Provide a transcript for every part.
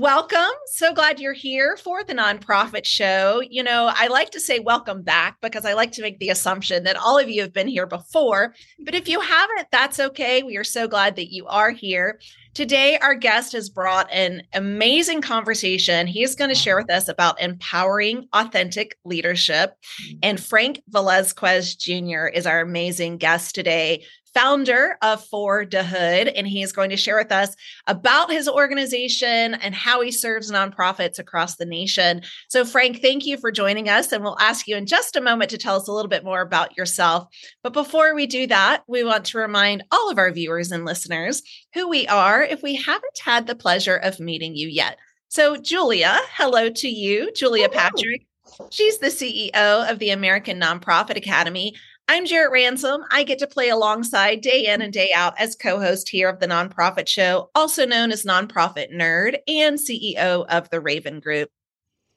welcome. So glad you're here for the Nonprofit Show. You know, I like to say welcome back because I like to make the assumption that all of you have been here before. But if you haven't, that's okay. We are so glad that you are here. Today, our guest has brought an amazing conversation. He is going to share with us about empowering authentic leadership. And Frank Velasquez Jr. is our amazing guest today, founder of 4DaHood. And he is going to share with us about his organization and how he serves nonprofits across the nation. So, Frank, thank you for joining us. And we'll ask you in just a moment to tell us a little bit more about yourself. But before we do that, we want to remind all of our viewers and listeners who we are if we haven't had the pleasure of meeting you yet. So, Julia, hello to you, Julia Patrick. She's the CEO of the American Nonprofit Academy. I'm Jarrett Ransom. I get to play alongside day in and day out as co-host here of the Nonprofit Show, also known as Nonprofit Nerd, and CEO of The Raven Group.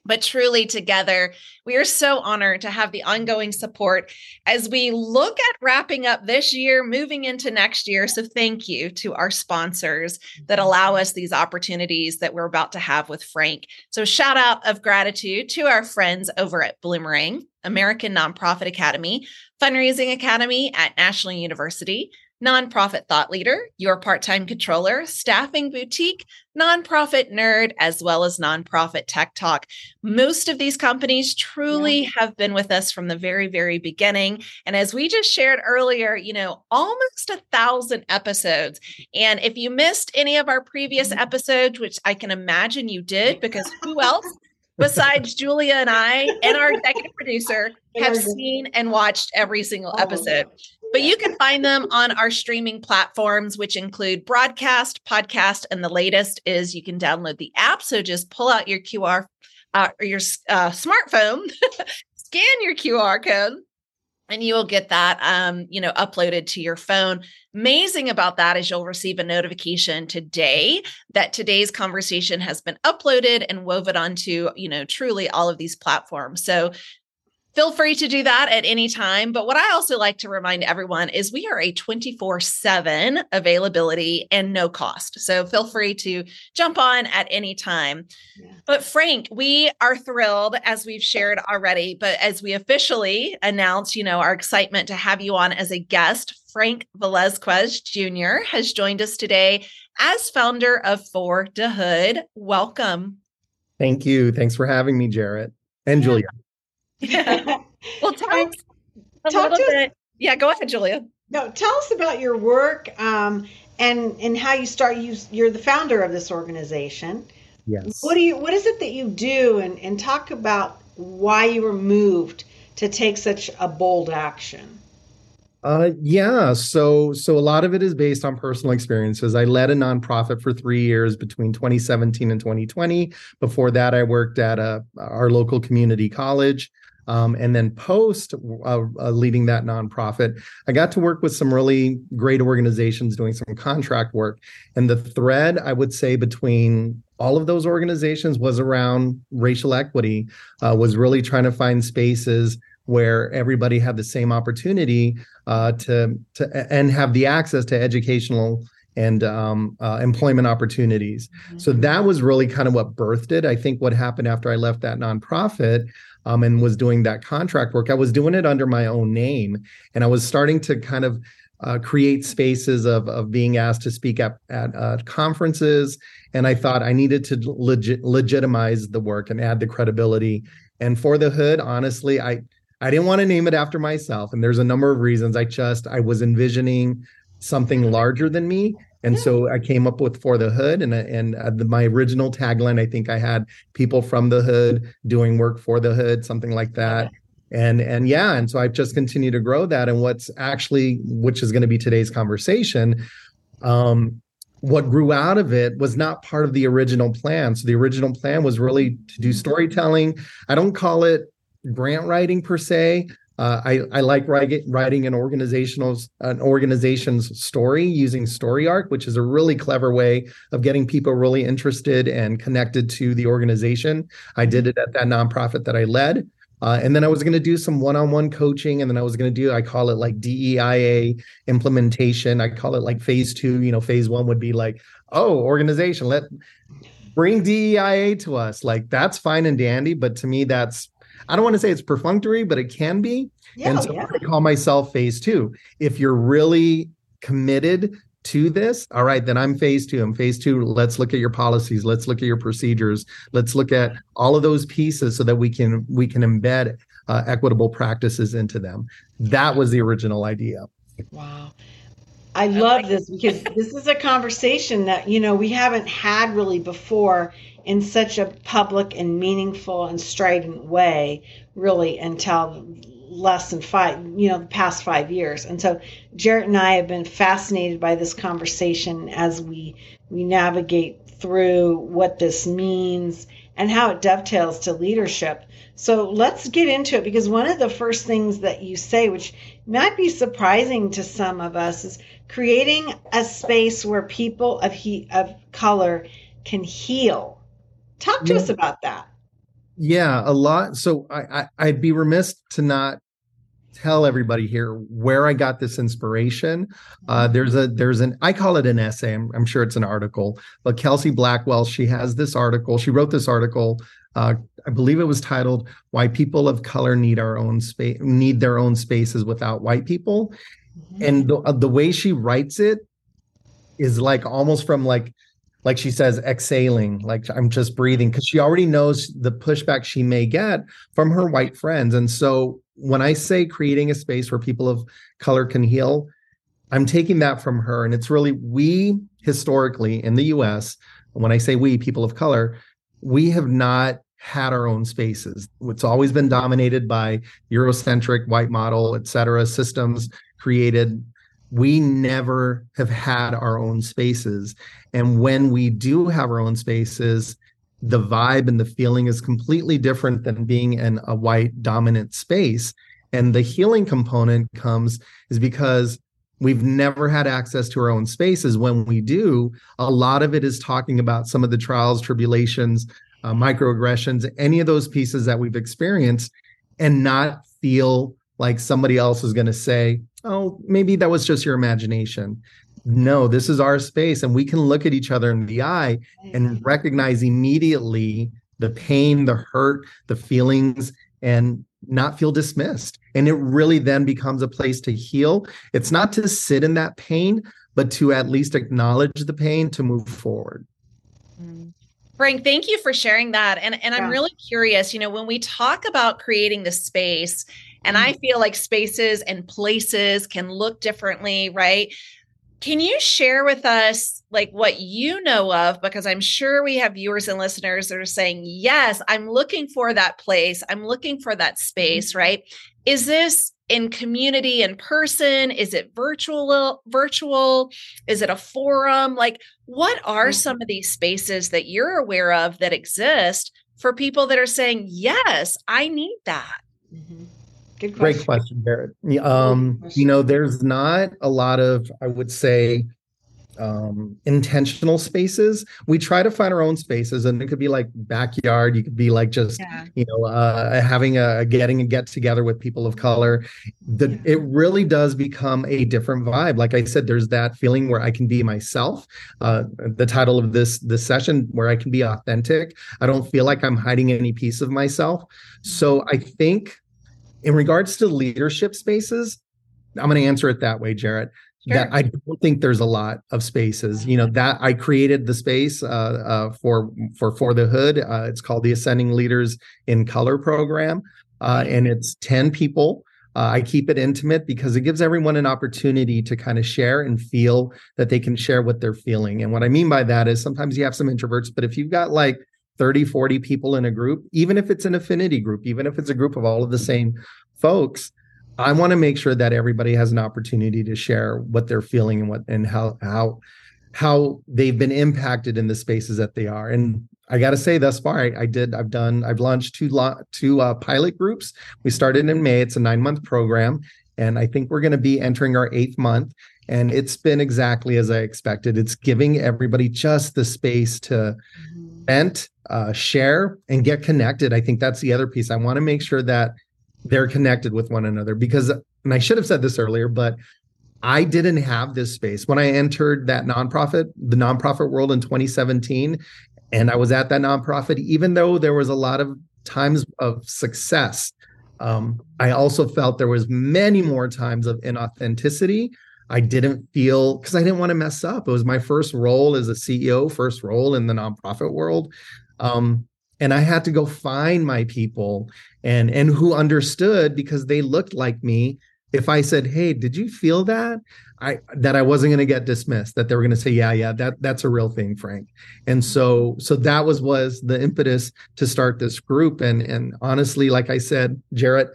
But truly together, we are so honored to have the ongoing support as we look at wrapping up this year, moving into next year. So thank you to our sponsors that allow us these opportunities that we're about to have with Frank. So shout out of gratitude to our friends over at Bloomerang, American Nonprofit Academy, Fundraising Academy at National University, Nonprofit Thought Leader, Your Part-Time Controller, Staffing Boutique, Nonprofit Nerd, as well as Nonprofit Tech Talk. Most of these companies truly have been with us from the very, very beginning. And as we just shared earlier, you know, almost 1,000 episodes. And if you missed any of our previous episodes, which I can imagine you did, because who else besides Julia and I and our executive producer have seen and watched every single episode? But you can find them on our streaming platforms, which include broadcast, podcast, and the latest is you can download the app. So just pull out your QR or your smartphone, scan your QR code, and you will get that, you know, uploaded to your phone. Amazing about that is you'll receive a notification today that today's conversation has been uploaded and woven onto, you know, truly all of these platforms. So feel free to do that at any time. But what I also like to remind everyone is we are a 24/7 availability and no cost. So feel free to jump on at any time. Yeah. But Frank, we are thrilled, as we've shared already, but as we officially announce, you know, our excitement to have you on as a guest, Frank Velasquez Jr. has joined us today as founder of 4DaHood. Welcome. Thank you. Thanks for having me, Jarrett and Julia. Yeah. Well, talk to us a little bit. Yeah, go ahead, Julia. No, tell us about your work and how you start. You're the founder of this organization. Yes. What is it that you do? And talk about why you were moved to take such a bold action. So a lot of it is based on personal experiences. I led a nonprofit for 3 years between 2017 and 2020. Before that, I worked at our local community college. And then post leading that nonprofit, I got to work with some really great organizations doing some contract work. And the thread, I would say, between all of those organizations was around racial equity, was really trying to find spaces where everybody had the same opportunity and have the access to educational and employment opportunities. Mm-hmm. So that was really kind of what birthed it. I think what happened after I left that nonprofit and was doing that contract work, I was doing it under my own name. And I was starting to kind of create spaces of being asked to speak at conferences. And I thought I needed to legitimize the work and add the credibility. And 4DaHood, honestly, I didn't want to name it after myself. And there's a number of reasons. I was envisioning something larger than me. And so I came up with 4DaHood. And my original tagline, I think I had people from the hood doing work for the hood, something like that. And so I've just continued to grow that. And which is going to be today's conversation, what grew out of it was not part of the original plan. So the original plan was really to do storytelling. I don't call it grant writing per se. I like writing an organization's story using StoryArc, which is a really clever way of getting people really interested and connected to the organization. I did it at that nonprofit that I led. And then I was going to do some one-on-one coaching. And then I was going to do, I call it like DEIA implementation. I call it like phase 2, phase 1 would be like, organization, Bring DEIA to us. Like, that's fine and dandy. But to me, that's, I don't want to say it's perfunctory, but it can be. Yeah, and so yeah. I call myself phase two. If you're really committed to this, all right, then I'm phase two. I'm phase two. Let's look at your policies. Let's look at your procedures. Let's look at all of those pieces so that we can embed equitable practices into them. That was the original idea. Wow. I love this, because this is a conversation that, you know, we haven't had really before in such a public and meaningful and strident way, really, until less than the past 5 years. And so Jarrett and I have been fascinated by this conversation as we navigate through what this means and how it dovetails to leadership. So let's get into it, because one of the first things that you say, which might be surprising to some of us, is creating a space where people of color can heal. Talk to us about that. Yeah, a lot. So I'd be remiss to not tell everybody here where I got this inspiration. There's an I call it an essay. I'm sure it's an article, but Kelsey Blackwell, she has this article. She wrote this article. I believe it was titled "Why People of Color Need Their Own Spaces Without White People," and the way she writes it is like almost from like she says, exhaling, like I'm just breathing, because she already knows the pushback she may get from her white friends. And so when I say creating a space where people of color can heal, I'm taking that from her, and it's really we historically in the U.S. When I say we, people of color, we have not had our own spaces. It's always been dominated by Eurocentric white model, et cetera, systems created. We never have had our own spaces. And when we do have our own spaces, the vibe and the feeling is completely different than being in a white dominant space. And the healing component is because we've never had access to our own spaces. When we do, a lot of it is talking about some of the trials, tribulations, microaggressions, any of those pieces that we've experienced, and not feel like somebody else is going to say, oh, maybe that was just your imagination. No, this is our space, and we can look at each other in the eye and recognize immediately the pain, the hurt, the feelings, and not feel dismissed. And it really then becomes a place to heal. It's not to sit in that pain, but to at least acknowledge the pain to move forward. Frank, thank you for sharing that. And I'm really curious, you know, when we talk about creating the space, and I feel like spaces and places can look differently, right? Can you share with us like what you know of? Because I'm sure we have viewers and listeners that are saying, yes, I'm looking for that place. I'm looking for that space, right? Is this in community, in person? Is it virtual? Is it a forum? Like, what are some of these spaces that you're aware of that exist for people that are saying, yes, I need that? Mm-hmm. Good question. Great question, Barrett. You know, there's not a lot of, I would say, intentional spaces. We try to find our own spaces, and it could be like backyard. You could be like just, you know, having a get together with people of color. It really does become a different vibe. Like I said, there's that feeling where I can be myself. The title of this session, where I can be authentic. I don't feel like I'm hiding any piece of myself. So I think in regards to leadership spaces, I'm going to answer it that way, Jarrett. Sure. That I don't think there's a lot of spaces, you know, that I created the space for 4DaHood. It's called the Ascending Leaders in Color program, and it's 10 people. I keep it intimate because it gives everyone an opportunity to kind of share and feel that they can share what they're feeling. And what I mean by that is sometimes you have some introverts, but if you've got like 30, 40 people in a group, even if it's an affinity group, even if it's a group of all of the same folks, I want to make sure that everybody has an opportunity to share what they're feeling and how they've been impacted in the spaces that they are. And I got to say, thus far, I've launched two pilot groups. We started in May. It's a 9-month program, and I think we're going to be entering our 8th month. And it's been exactly as I expected. It's giving everybody just the space to vent, share, and get connected. I think that's the other piece. I want to make sure that they're connected with one another, because, and I should have said this earlier, but I didn't have this space. When I entered the nonprofit world in 2017, And I was at that nonprofit, even though there was a lot of times of success. I also felt there was many more times of inauthenticity. I didn't feel, because I didn't want to mess up. It was my first role as a CEO, first role in the nonprofit world. And I had to go find my people and who understood, because they looked like me. If I said, hey, did you feel that? That I wasn't going to get dismissed, that they were going to say, yeah, that's a real thing, Frank. And so that was the impetus to start this group. And honestly, like I said, Jarrett,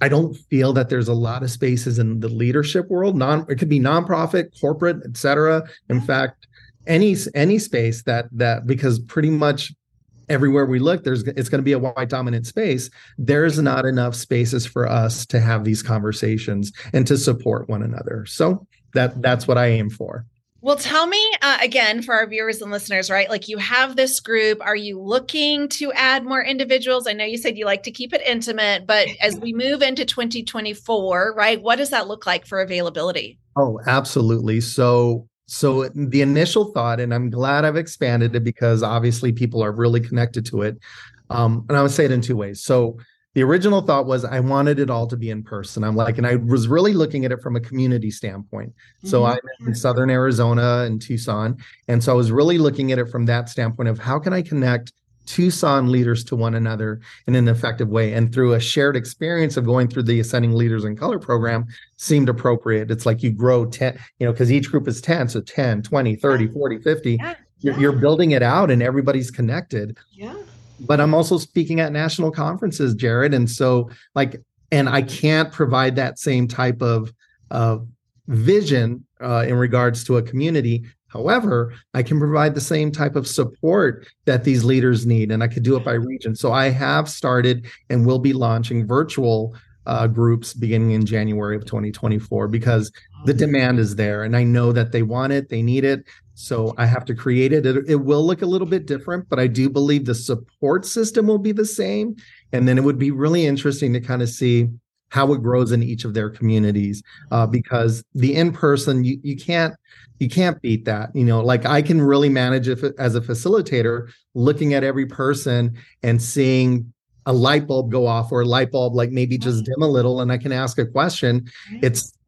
I don't feel that there's a lot of spaces in the leadership world. It could be nonprofit, corporate, et cetera. In fact, any space that because pretty much everywhere we look, it's going to be a white dominant space. There's not enough spaces for us to have these conversations and to support one another. So that's what I aim for. Well, tell me again, for our viewers and listeners, right? Like, you have this group. Are you looking to add more individuals? I know you said you like to keep it intimate, but as we move into 2024, right? What does that look like for availability? Oh, absolutely. So the initial thought, and I'm glad I've expanded it because obviously people are really connected to it. And I would say it in two ways. So the original thought was I wanted it all to be in person. And I was really looking at it from a community standpoint. So I'm in Southern Arizona and Tucson. And so I was really looking at it from that standpoint of how can I connect Tucson leaders to one another in an effective way. And through a shared experience of going through the Ascending Leaders in Color program seemed appropriate. It's like you grow 10, because each group is 10. So 10, 20, 30, 40, 50, You're building it out and everybody's connected. Yeah. But I'm also speaking at national conferences, Jared. And so and I can't provide that same type of vision in regards to a community. However, I can provide the same type of support that these leaders need, and I could do it by region. So I have started and will be launching virtual groups beginning in January of 2024 because the demand is there, and I know that they want it, they need it. So I have to create it. It will look a little bit different, but I do believe the support system will be the same. And then it would be really interesting to kind of see how it grows in each of their communities, because the in-person, you can't beat that. I can really manage it as a facilitator, looking at every person and seeing a light bulb go off, or a light bulb maybe just dim a little, and I can ask a question.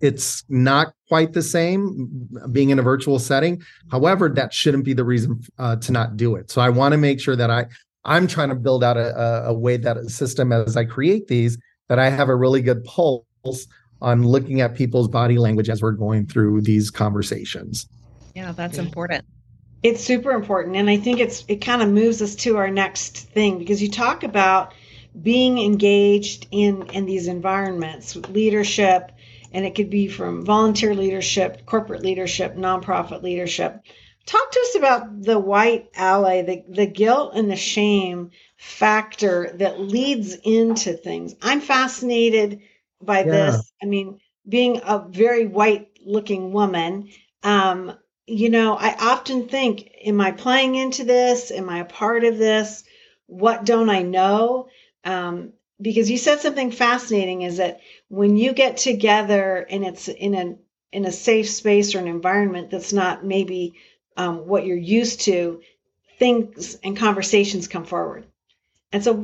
It's not quite the same being in a virtual setting. However, that shouldn't be the reason to not do it. So I want to make sure that I'm trying to build out a way, that a system as I create these, that I have a really good pulse on looking at people's body language as we're going through these conversations. Yeah, that's important. It's super important. And I think it kind of moves us to our next thing, because you talk about being engaged in these environments, leadership, and it could be from volunteer leadership, corporate leadership, nonprofit leadership. Talk to us about the white ally, the guilt and the shame factor that leads into things. I'm fascinated by this. I mean, being a very white looking woman, I often think, am I playing into this? Am I a part of this? What don't I know? Because you said something fascinating, is that when you get together and it's in a safe space or an environment that's not maybe what you're used to, things and conversations come forward. And so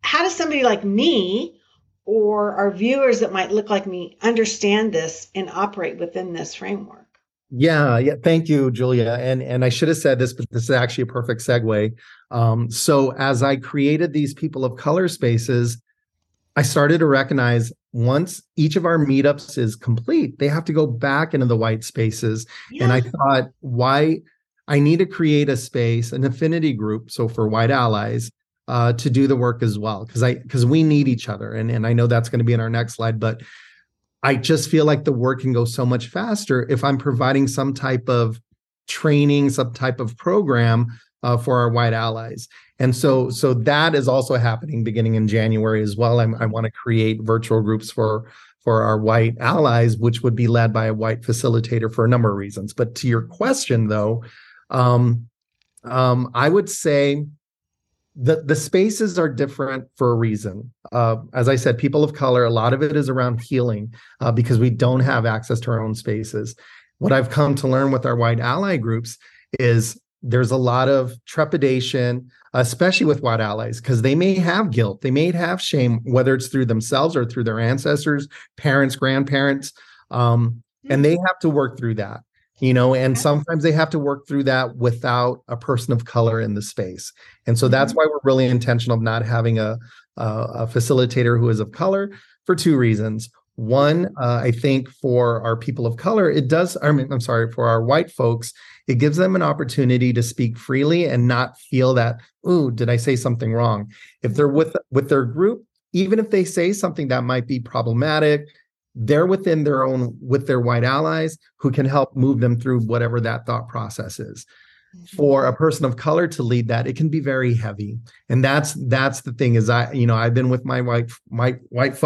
how does somebody like me, or our viewers that might look like me, understand this and operate within this framework? Yeah. Thank you, Julia. And I should have said this, but this is actually a perfect segue. So as I created these people of color spaces, I started to recognize once each of our meetups is complete, they have to go back into the white spaces. Yeah. And I thought, why? I need to create a space, an affinity group, so for white allies, to do the work as well, because we need each other. And I know that's going to be in our next slide, but I just feel like the work can go so much faster if I'm providing some type of training, some type of program for our white allies. And so that is also happening beginning in January as well. I want to create virtual groups for our white allies, which would be led by a white facilitator for a number of reasons. But to your question, though, I would say the spaces are different for a reason. As I said, people of color, a lot of it is around healing because we don't have access to our own spaces. What I've come to learn with our white ally groups is there's a lot of trepidation, especially with white allies, because they may have guilt. They may have shame, whether it's through themselves or through their ancestors, parents, grandparents. And they have to work through that, you know, and sometimes they have to work through that without a person of color in the space. And so that's why we're really intentional of not having a facilitator who is of color for two reasons. One, I think for our people of color, it does, for our white folks, it gives them an opportunity to speak freely and not feel that, ooh, did I say something wrong? If they're with their group, even if they say something that might be problematic, they're within their own, with their white allies who can help move them through whatever that thought process is. For a person of color to lead that, it can be very heavy. And that's the thing is I've been with my white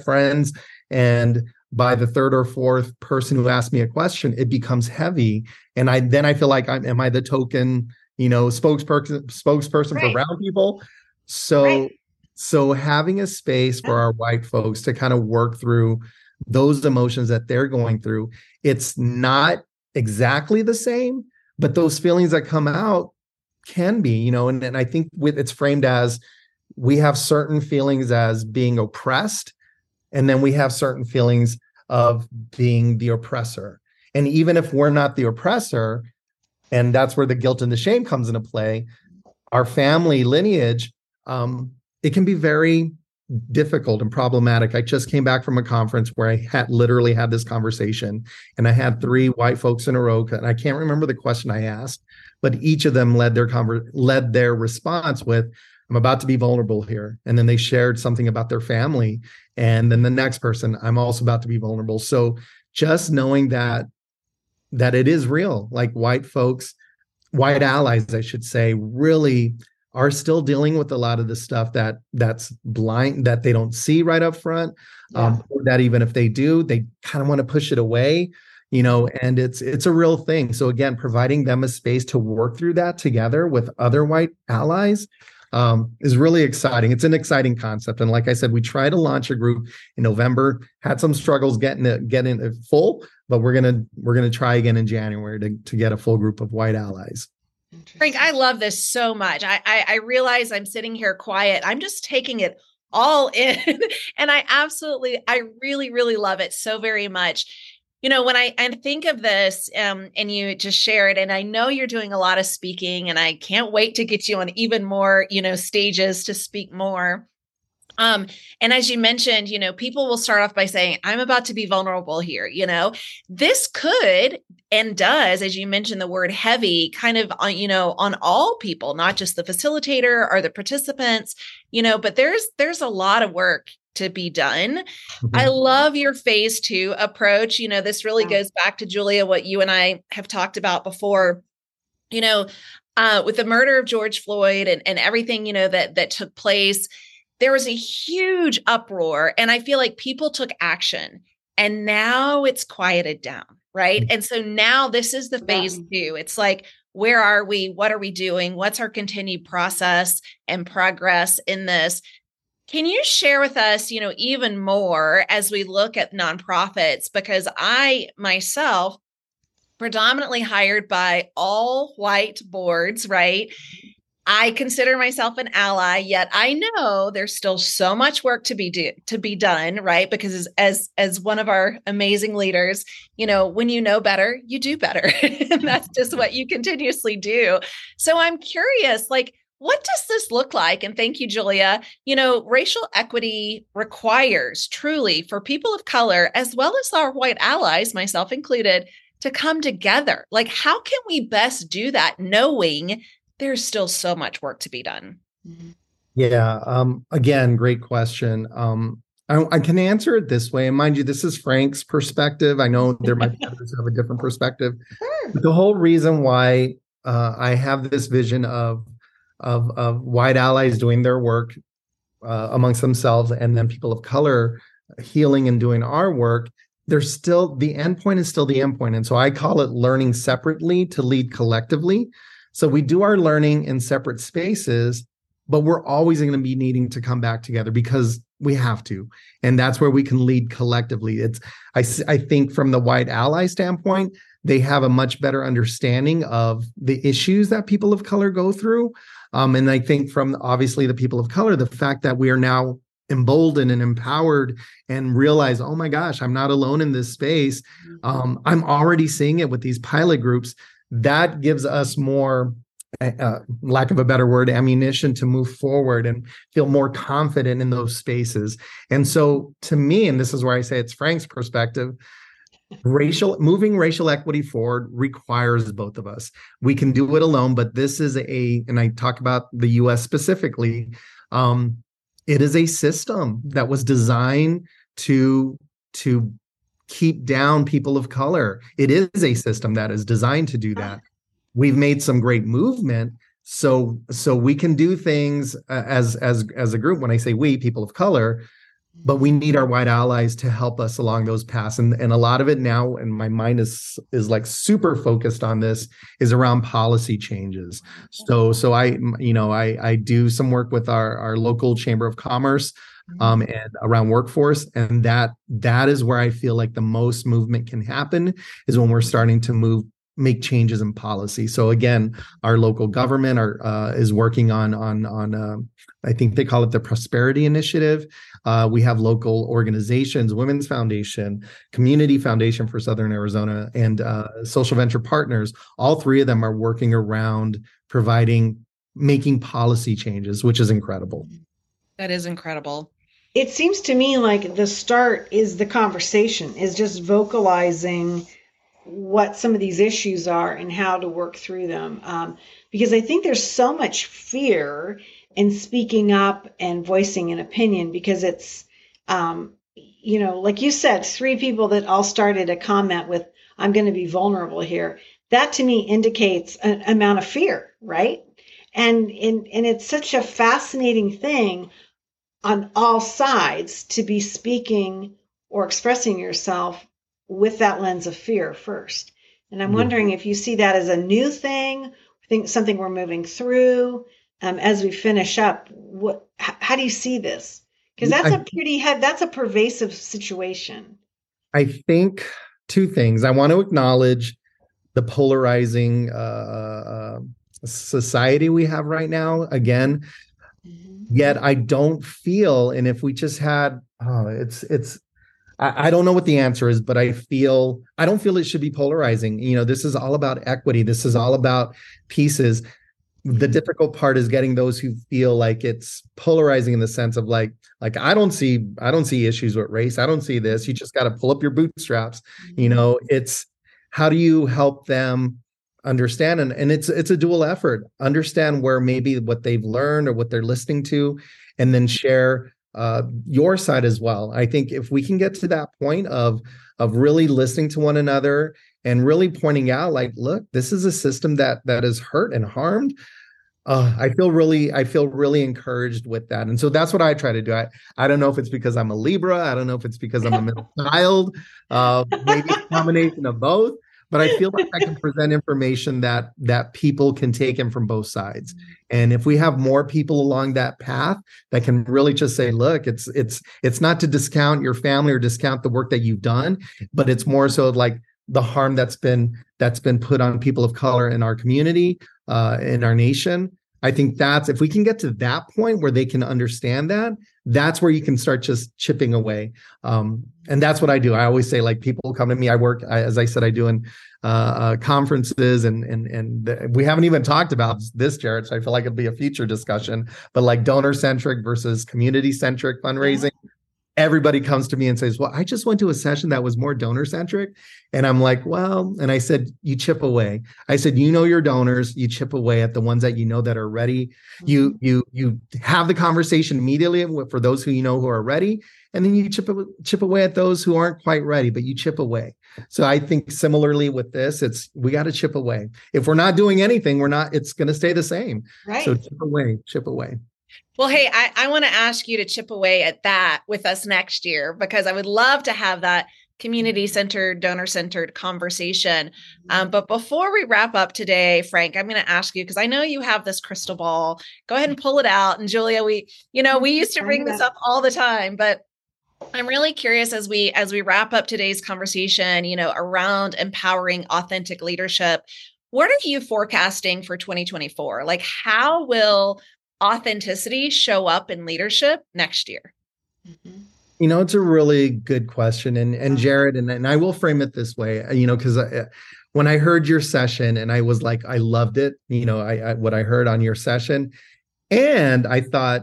friends, and by the third or fourth person who asks me a question, it becomes heavy. And I feel like, am I the token, spokesperson right. for brown people? So, right. so having a space for our white folks to kind of work through those emotions that they're going through, it's not exactly the same, but those feelings that come out can be, and I think it's framed as we have certain feelings as being oppressed, and then we have certain feelings of being the oppressor. And even if we're not the oppressor, and that's where the guilt and the shame comes into play, our family lineage, it can be very difficult and problematic. I just came back from a conference where I had literally had this conversation, and I had three white folks in a row, and I can't remember the question I asked, but each of them led their response with, I'm about to be vulnerable here. And then they shared something about their family. And then the next person, I'm also about to be vulnerable. So just knowing that it is real, like white allies, I should say, really are still dealing with a lot of the stuff that's blind, that they don't see right up front, or that even if they do, they kind of want to push it away, and it's a real thing. So again, providing them a space to work through that together with other white allies is really exciting. It's an exciting concept. And like I said, we try to launch a group in November, had some struggles getting it full, but we're going to try again in January to get a full group of white allies. Frank, I love this so much. I realize I'm sitting here quiet. I'm just taking it all in. And I really, really love it so very much. When I think of this and you just shared, and I know you're doing a lot of speaking, and I can't wait to get you on even more, stages to speak more. And as you mentioned, people will start off by saying, I'm about to be vulnerable here. This could and does, as you mentioned, the word heavy kind of, on all people, not just the facilitator or the participants, but there's a lot of work to be done. I love your phase 2 approach. This really goes back to Julia, what you and I have talked about before, with the murder of George Floyd and everything, that took place, there was a huge uproar, and I feel like people took action, and now it's quieted down. Right. And so now this is the phase 2. It's like, where are we? What are we doing? What's our continued process and progress in this? Can you share with us, even more as we look at nonprofits? Because I myself predominantly hired by all white boards, right? I consider myself an ally, yet I know there's still so much work to be done, right? Because as one of our amazing leaders, when you know better, you do better. And that's just what you continuously do. So I'm curious, like, what does this look like? And thank you, Julia. Racial equity requires truly for people of color, as well as our white allies, myself included, to come together. Like, how can we best do that knowing there's still so much work to be done? Yeah. Again, great question. I can answer it this way. And mind you, this is Frank's perspective. I know there might be others who have a different perspective. Sure. The whole reason why I have this vision of white allies doing their work amongst themselves, and then people of color healing and doing our work, there's still, the endpoint is still the endpoint. And so I call it learning separately to lead collectively. So we do our learning in separate spaces, but we're always going to be needing to come back together because we have to. And that's where we can lead collectively. I think from the white ally standpoint, They have a much better understanding of the issues that people of color go through. And I think from obviously the people of color, the fact that we are now emboldened and empowered and realize, oh my gosh, I'm not alone in this space. I'm already seeing it with these pilot groups. That gives us more, lack of a better word, ammunition to move forward and feel more confident in those spaces. And so to me, and this is where I say it's Frank's perspective, moving racial equity forward requires both of us. We can do it alone, but this is and I talk about the U.S. specifically, it is a system that was designed to keep down people of color. It is a system that is designed to do that. We've made some great movement, so we can do things as a group. When I say we, people of color, but we need our white allies to help us along those paths. And a lot of it now, and my mind is like super focused on this, is around policy changes. So I do some work with our local chamber of commerce and around workforce. And that is where I feel like the most movement can happen, is when we're starting to make changes in policy. So again, our local government is working on I think they call it the Prosperity Initiative. We have local organizations, Women's Foundation, Community Foundation for Southern Arizona, and Social Venture Partners. All three of them are working around making policy changes, which is incredible. That is incredible. It seems to me like the start is the conversation, is just vocalizing what some of these issues are and how to work through them. Because I think there's so much fear in speaking up and voicing an opinion, because it's, like you said, three people that all started a comment with, I'm going to be vulnerable here. That to me indicates an amount of fear, right? And it's such a fascinating thing on all sides to be speaking or expressing yourself with that lens of fear first. And I'm wondering if you see that as a new thing, something we're moving through as we finish up. How do you see this? Because that's a pervasive situation. I think two things. I want to acknowledge the polarizing society we have right now. Again, yet I don't feel, and if we just had, I don't know what the answer is, but I don't feel it should be polarizing. This is all about equity. This is all about pieces. The difficult part is getting those who feel like it's polarizing in the sense of like I don't see issues with race. I don't see this. You just got to pull up your bootstraps. It's how do you help them understand? And it's a dual effort. Understand where maybe what they've learned or what they're listening to, and then share your side as well. I think if we can get to that point of really listening to one another and really pointing out, like, look, this is a system that is hurt and harmed. I feel really encouraged with that. And so that's what I try to do. I don't know if it's because I'm a Libra. I don't know if it's because I'm a middle child, maybe a combination of both, but I feel like I can present information that people can take in from both sides. And if we have more people along that path that can really just say, look, it's not to discount your family or discount the work that you've done, but it's more so like the harm that's been put on people of color in our community, in our nation. I think that's, if we can get to that point where they can understand that, that's where you can start just chipping away. And that's what I do. I always say, like, people come to me. As I said, I do in conferences and we haven't even talked about this, Jarrett, so I feel like it'll be a future discussion, but like donor-centric versus community-centric fundraising. Everybody comes to me and says, well, I just went to a session that was more donor-centric. And I'm like, well, and I said, you chip away. I said, you know your donors, you chip away at the ones that you know that are ready. You have the conversation immediately for those who you know who are ready, and then you chip away at those who aren't quite ready, but you chip away. So I think similarly with this, we got to chip away. If we're not doing anything, it's going to stay the same. Right. So chip away. Well, hey, I want to ask you to chip away at that with us next year, because I would love to have that community-centered, donor-centered conversation. But before we wrap up today, Frank, I'm going to ask you, because I know you have this crystal ball. Go ahead and pull it out. And Julia, we used to bring this up all the time, but I'm really curious as we wrap up today's conversation, you know, around empowering authentic leadership, what are you forecasting for 2024? Like, how will authenticity show up in leadership next year? Mm-hmm. You know, it's a really good question. And Jared, and I will frame it this way, you know, because when I heard your session and I was like, I loved it, you know, I what I heard on your session. And I thought,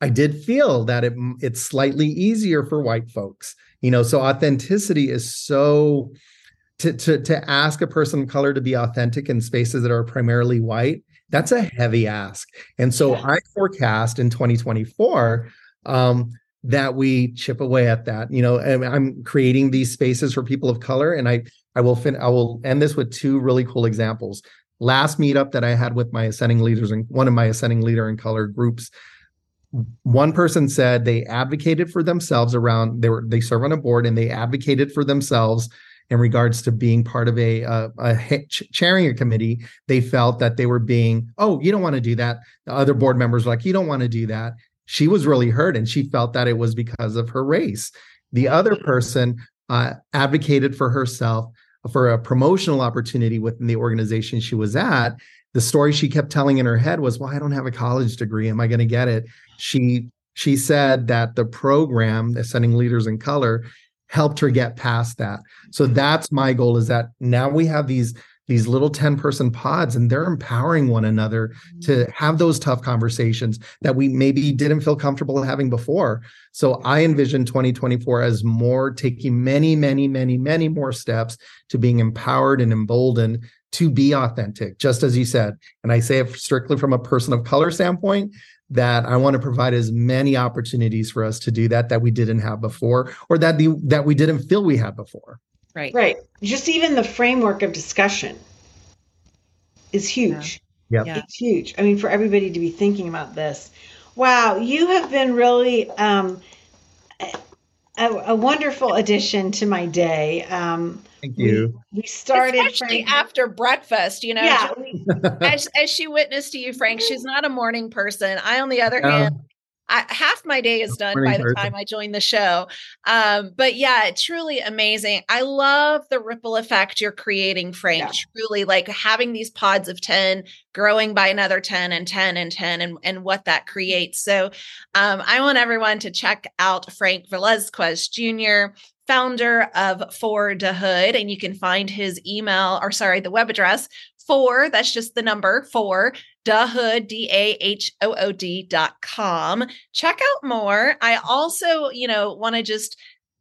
I did feel that it's slightly easier for white folks, you know, so authenticity is so, to ask a person of color to be authentic in spaces that are primarily white, that's a heavy ask. And so I forecast in 2024, that we chip away at that, you know, and I'm creating these spaces for people of color. And I will end this with two really cool examples. Last meetup that I had with my Ascending Leaders and one of my Ascending Leader in Color groups, one person said they advocated for themselves around, they serve on a board, and they advocated for themselves in regards to being part of chairing a committee. They felt that they were being, oh, you don't want to do that. The other board members were like, you don't want to do that. She was really hurt, and she felt that it was because of her race. The other person advocated for herself for a promotional opportunity within the organization she was at. The story she kept telling in her head was, well, I don't have a college degree. Am I going to get it? She said that the program, Ascending Leaders in Color, helped her get past that. So that's my goal, is that now we have these little 10-person pods, and they're empowering one another to have those tough conversations that we maybe didn't feel comfortable having before. So I envision 2024 as more taking many, many, many, many more steps to being empowered and emboldened to be authentic, just as you said. And I say it strictly from a person of color standpoint, that I want to provide as many opportunities for us to do that we didn't have before, or that we didn't feel we had before. Right. Just even the framework of discussion is huge. Yeah. It's huge. I mean, for everybody to be thinking about this. Wow, you have been really a wonderful addition to my day. Thank you. We started, especially after breakfast, you know. Yeah. As she witnessed to you, Frank, she's not a morning person. I, on the other hand, half my day is done by the time I join the show. But yeah, truly amazing. I love the ripple effect you're creating, Frank. Yeah. Truly, like having these pods of 10, growing by another 10 and 10 and 10 and what that creates. So I want everyone to check out Frank Velasquez Jr., founder of 4DaHood, and you can find his the web address, 4, that's just the number 4, DaHood, DAHOOD.com. Check out more. I also, you know, want to just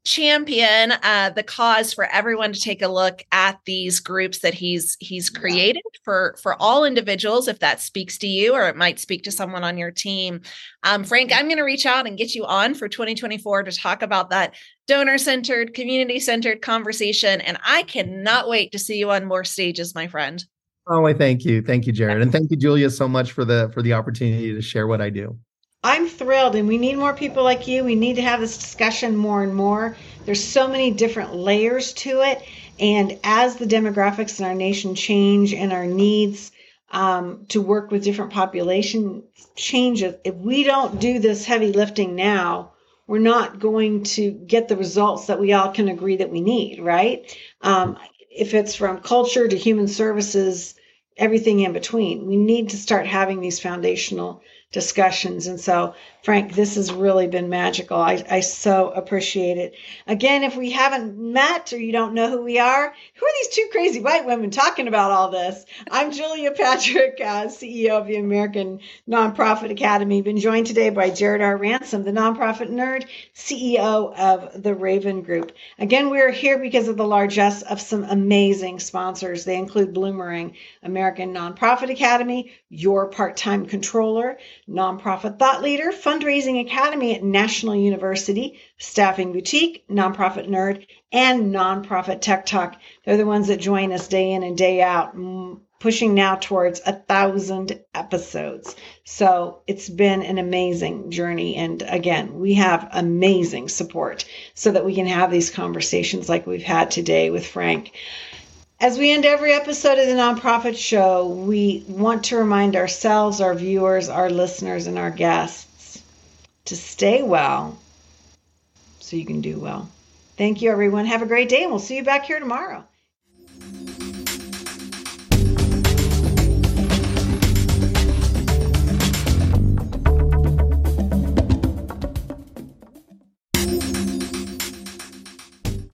champion the cause for everyone to take a look at these groups that he's created for all individuals, if that speaks to you, or it might speak to someone on your team. Frank, I'm going to reach out and get you on for 2024 to talk about that donor-centered, community-centered conversation. And I cannot wait to see you on more stages, my friend. Oh, I thank you. Thank you, Jared. And thank you, Julia, so much for the opportunity to share what I do. I'm thrilled, and we need more people like you. We need to have this discussion more and more. There's so many different layers to it. And as the demographics in our nation change and our needs to work with different population changes, if we don't do this heavy lifting now, we're not going to get the results that we all can agree that we need, right? If it's from culture to human services, everything in between, we need to start having these foundational discussions. And so, Frank, this has really been magical. I so appreciate it. Again, if we haven't met or you don't know who we are, who are these two crazy white women talking about all this? I'm Julia Patrick, CEO of the American Nonprofit Academy. Been joined today by Jarrett R. Ransom, the Nonprofit Nerd, CEO of the Raven Group. Again, we're here because of the largesse of some amazing sponsors. They include Bloomerang, American Nonprofit Academy, Your Part-Time Controller, Nonprofit Thought Leader, Fundraising Academy at National University, Staffing Boutique, Nonprofit Nerd, and Nonprofit Tech Talk. They're the ones that join us day in and day out, pushing now towards 1,000 episodes. So it's been an amazing journey. And again, we have amazing support so that we can have these conversations like we've had today with Frank. As we end every episode of the Nonprofit Show, we want to remind ourselves, our viewers, our listeners, and our guests to stay well, so you can do well. Thank you, everyone. Have a great day, and we'll see you back here tomorrow.